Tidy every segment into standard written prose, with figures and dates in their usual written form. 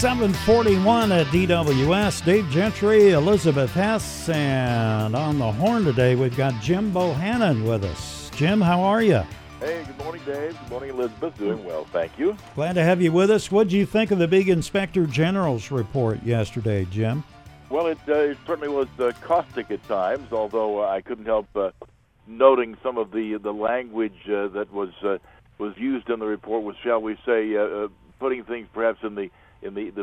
741 at DWS. Dave Gentry, Elizabeth Hess, and on the horn today we've got Jim Bohannon with us. Jim, how are you? Hey, good morning, Dave. Good morning, Elizabeth. Doing well, thank you. Glad to have you with us. What did you think of the big Inspector General's report yesterday, Jim? Well, it certainly was caustic at times, although I couldn't help noting some of the language that was used in the report was, shall we say, putting things perhaps in the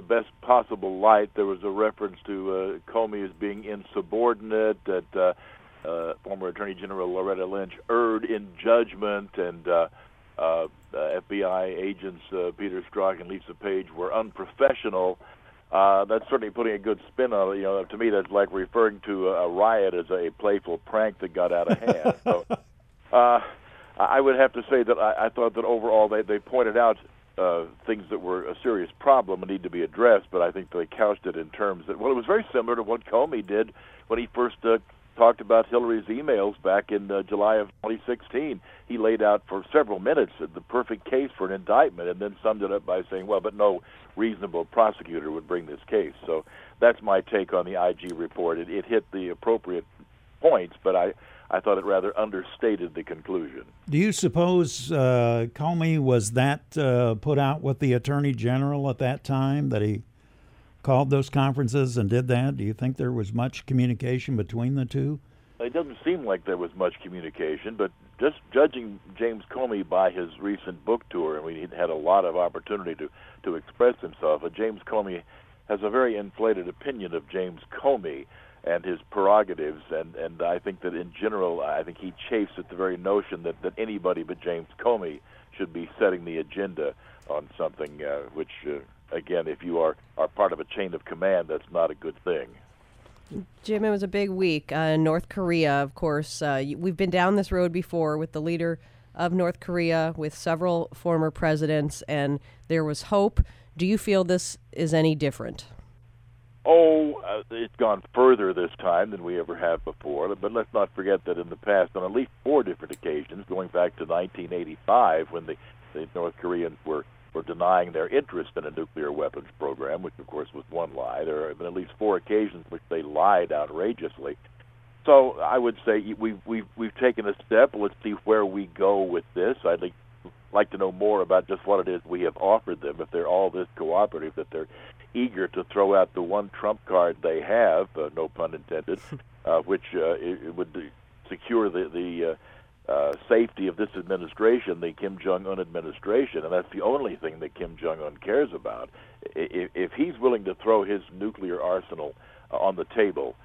best possible light. There was a reference to Comey as being insubordinate, that former Attorney General Loretta Lynch erred in judgment, and FBI agents Peter Strzok and Lisa Page were unprofessional. That's certainly putting a good spin on it. You know, to me, that's like referring to a riot as a playful prank that got out of hand. So I would have to say that I thought that overall they pointed out things that were a serious problem and need to be addressed, but I think they couched it in terms that, well, it was very similar to what Comey did when he first talked about Hillary's emails back in July of 2016. He laid out for several minutes the perfect case for an indictment and then summed it up by saying, well, but no reasonable prosecutor would bring this case. So that's my take on the IG report. It hit the appropriate points, but I thought it rather understated the conclusion. Do you suppose Comey was that put out with the Attorney General at that time, that he called those conferences and did that? Do you think there was much communication between the two? It doesn't seem like there was much communication, but just judging James Comey by his recent book tour, and we had a lot of opportunity to express himself, but James Comey has a very inflated opinion of James Comey and his prerogatives, and I think that in general, I think he chafes at the very notion that anybody but James Comey should be setting the agenda on something, which, again, if you are part of a chain of command, that's not a good thing. Jim, it was a big week. North Korea, of course, we've been down this road before with the leader of North Korea, with several former presidents, and there was hope. Do you feel this is any different? Oh, it's gone further this time than we ever have before. But let's not forget that in the past, on at least four different occasions, going back to 1985, when the North Koreans were denying their interest in a nuclear weapons program, which, of course, was one lie. There have been at least four occasions which they lied outrageously. So I would say we've taken a step. Let's see where we go with this. I'd like to know more about just what it is we have offered them, if they're all this cooperative, that they're eager to throw out the one trump card they have, no pun intended, which it would secure the safety of this administration, the Kim Jong Un administration, and that's the only thing that Kim Jong Un cares about. If he's willing to throw his nuclear arsenal on the table,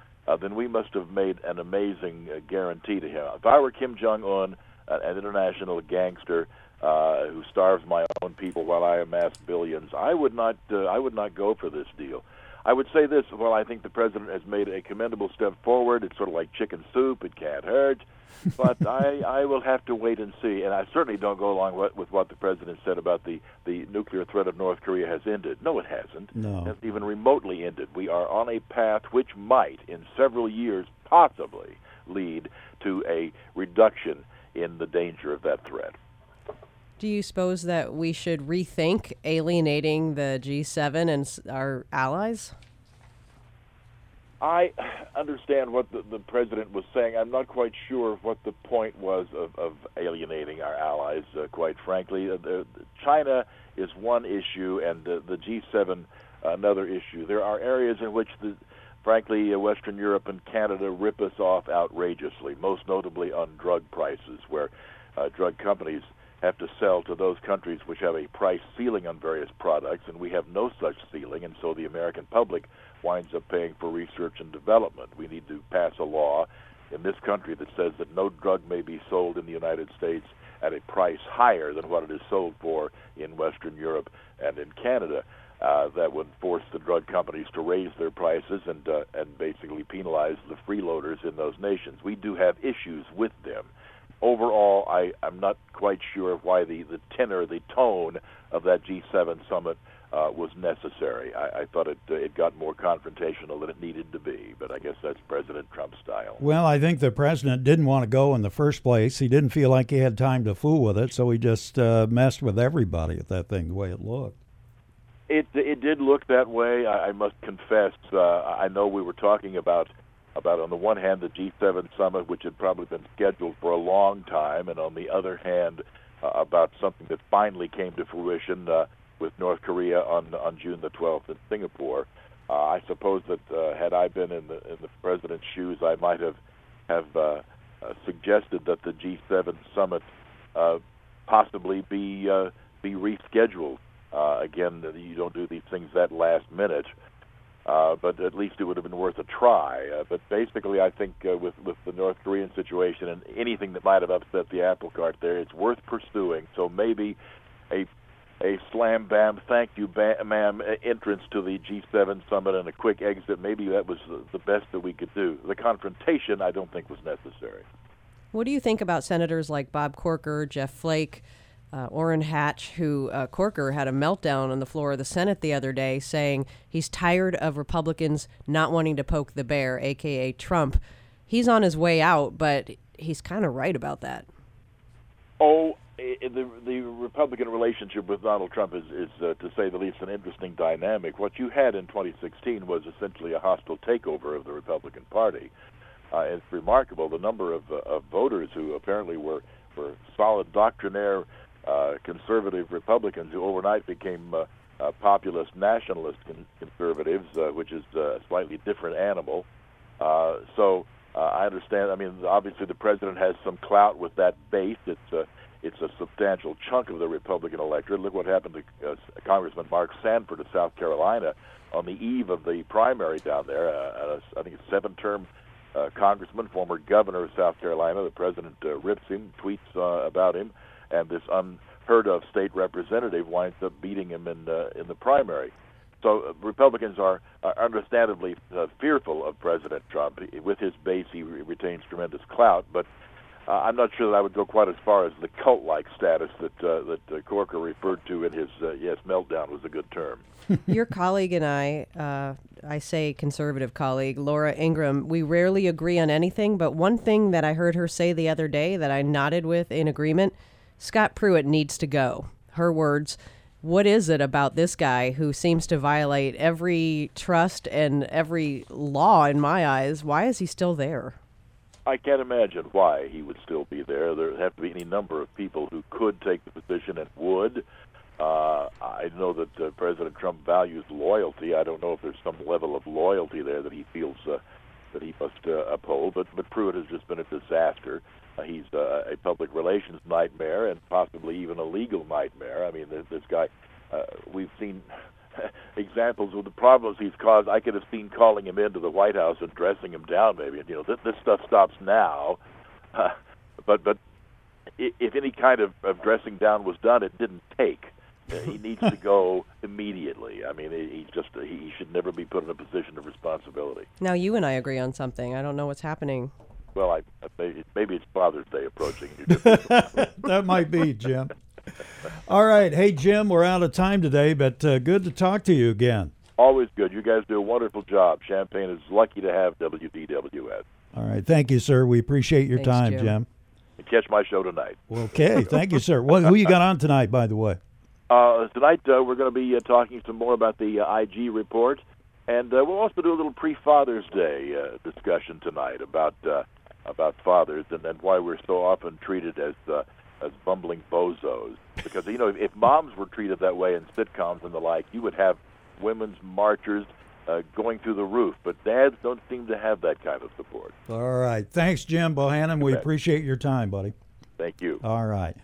then we must have made an amazing guarantee to him. If I were Kim Jong Un, an international gangster, who starves my own people while I amass billions, I would not go for this deal. I would say this: well, I think the president has made a commendable step forward. It's sort of like chicken soup; it can't hurt. But I will have to wait and see. And I certainly don't go along with what the president said about the nuclear threat of North Korea has ended. No, it hasn't. No, it hasn't even remotely ended. We are on a path which might, in several years, possibly lead to a reduction in the danger of that threat. Do you suppose that we should rethink alienating the G7 and our allies? I understand what the president was saying. I'm not quite sure what the point was of alienating our allies, quite frankly. China is one issue and the G7 another issue. There are areas in which, frankly, Western Europe and Canada rip us off outrageously, most notably on drug prices, where drug companies have to sell to those countries which have a price ceiling on various products, and we have no such ceiling, and so the American public winds up paying for research and development. We need to pass a law in this country that says that no drug may be sold in the United States at a price higher than what it is sold for in Western Europe and in Canada. That would force the drug companies to raise their prices and basically penalize the freeloaders in those nations. We do have issues with them. Overall, I'm not quite sure why the tenor, the tone of that G7 summit was necessary. I thought it got more confrontational than it needed to be, but I guess that's President Trump's style. Well, I think the president didn't want to go in the first place. He didn't feel like he had time to fool with it, so he just messed with everybody at that thing the way it looked. It did look that way. I must confess. I know we were talking about on the one hand the G7 summit, which had probably been scheduled for a long time, and on the other hand about something that finally came to fruition with North Korea on June the 12th in Singapore. I suppose that had I been in the president's shoes, I might have suggested that the G7 summit possibly be rescheduled. Again, you don't do these things that last minute, but at least it would have been worth a try. But basically, I think with the North Korean situation and anything that might have upset the apple cart there, it's worth pursuing. So maybe a slam bam, thank you, ma'am, entrance to the G7 summit and a quick exit. Maybe that was the best that we could do. The confrontation, I don't think, was necessary. What do you think about senators like Bob Corker, Jeff Flake, Orrin Hatch, who Corker had a meltdown on the floor of the Senate the other day saying he's tired of Republicans not wanting to poke the bear, a.k.a. Trump. He's on his way out, but he's kind of right about that. Oh, the Republican relationship with Donald Trump is to say the least, an interesting dynamic. What you had in 2016 was essentially a hostile takeover of the Republican Party. It's remarkable the number of voters who apparently were solid doctrinaire conservative Republicans who overnight became populist nationalist conservatives, which is a slightly different animal. So I understand. I mean, obviously the president has some clout with that base. It's a substantial chunk of the Republican electorate. Look what happened to Congressman Mark Sanford of South Carolina on the eve of the primary down there. I think a seven-term congressman, former governor of South Carolina. The president rips him, tweets about him, and this unheard-of state representative winds up beating him in the primary. So Republicans are understandably fearful of President Trump. With his base, he retains tremendous clout, but I'm not sure that I would go quite as far as the cult-like status that Corker referred to in his, yes, meltdown was a good term. Your colleague and I say conservative colleague, Laura Ingraham, we rarely agree on anything, but one thing that I heard her say the other day that I nodded with in agreement, Scott Pruitt needs to go. Her words, what is it about this guy who seems to violate every trust and every law in my eyes? Why is he still there? I can't imagine why he would still be there. There would have to be any number of people who could take the position and would. I know that President Trump values loyalty. I don't know if there's some level of loyalty there that he feels that he must uphold. But Pruitt has just been a disaster. He's a public relations nightmare and possibly even a legal nightmare. I mean, this guy, we've seen examples of the problems he's caused. I could have seen calling him into the White House and dressing him down, maybe. You know, this stuff stops now. But if any kind of dressing down was done, it didn't take. He needs to go immediately. I mean, he should never be put in a position of responsibility. Now you and I agree on something. I don't know what's happening. Well, maybe it's Father's Day approaching. That might be, Jim. All right. Hey, Jim, we're out of time today, but good to talk to you again. Always good. You guys do a wonderful job. Champaign is lucky to have WDWS. All right. Thank you, sir. We appreciate your time, Jim. And catch my show tonight. Okay. Thank you, sir. Well, who you got on tonight, by the way? Tonight we're going to be talking some more about the IG report, and we'll also do a little pre-Father's Day discussion tonight about fathers and why we're so often treated as bumbling bozos. Because, you know, if moms were treated that way in sitcoms and the like, you would have women's marchers going through the roof. But dads don't seem to have that kind of support. All right. Thanks, Jim Bohannon. We appreciate your time, buddy. Thank you. All right.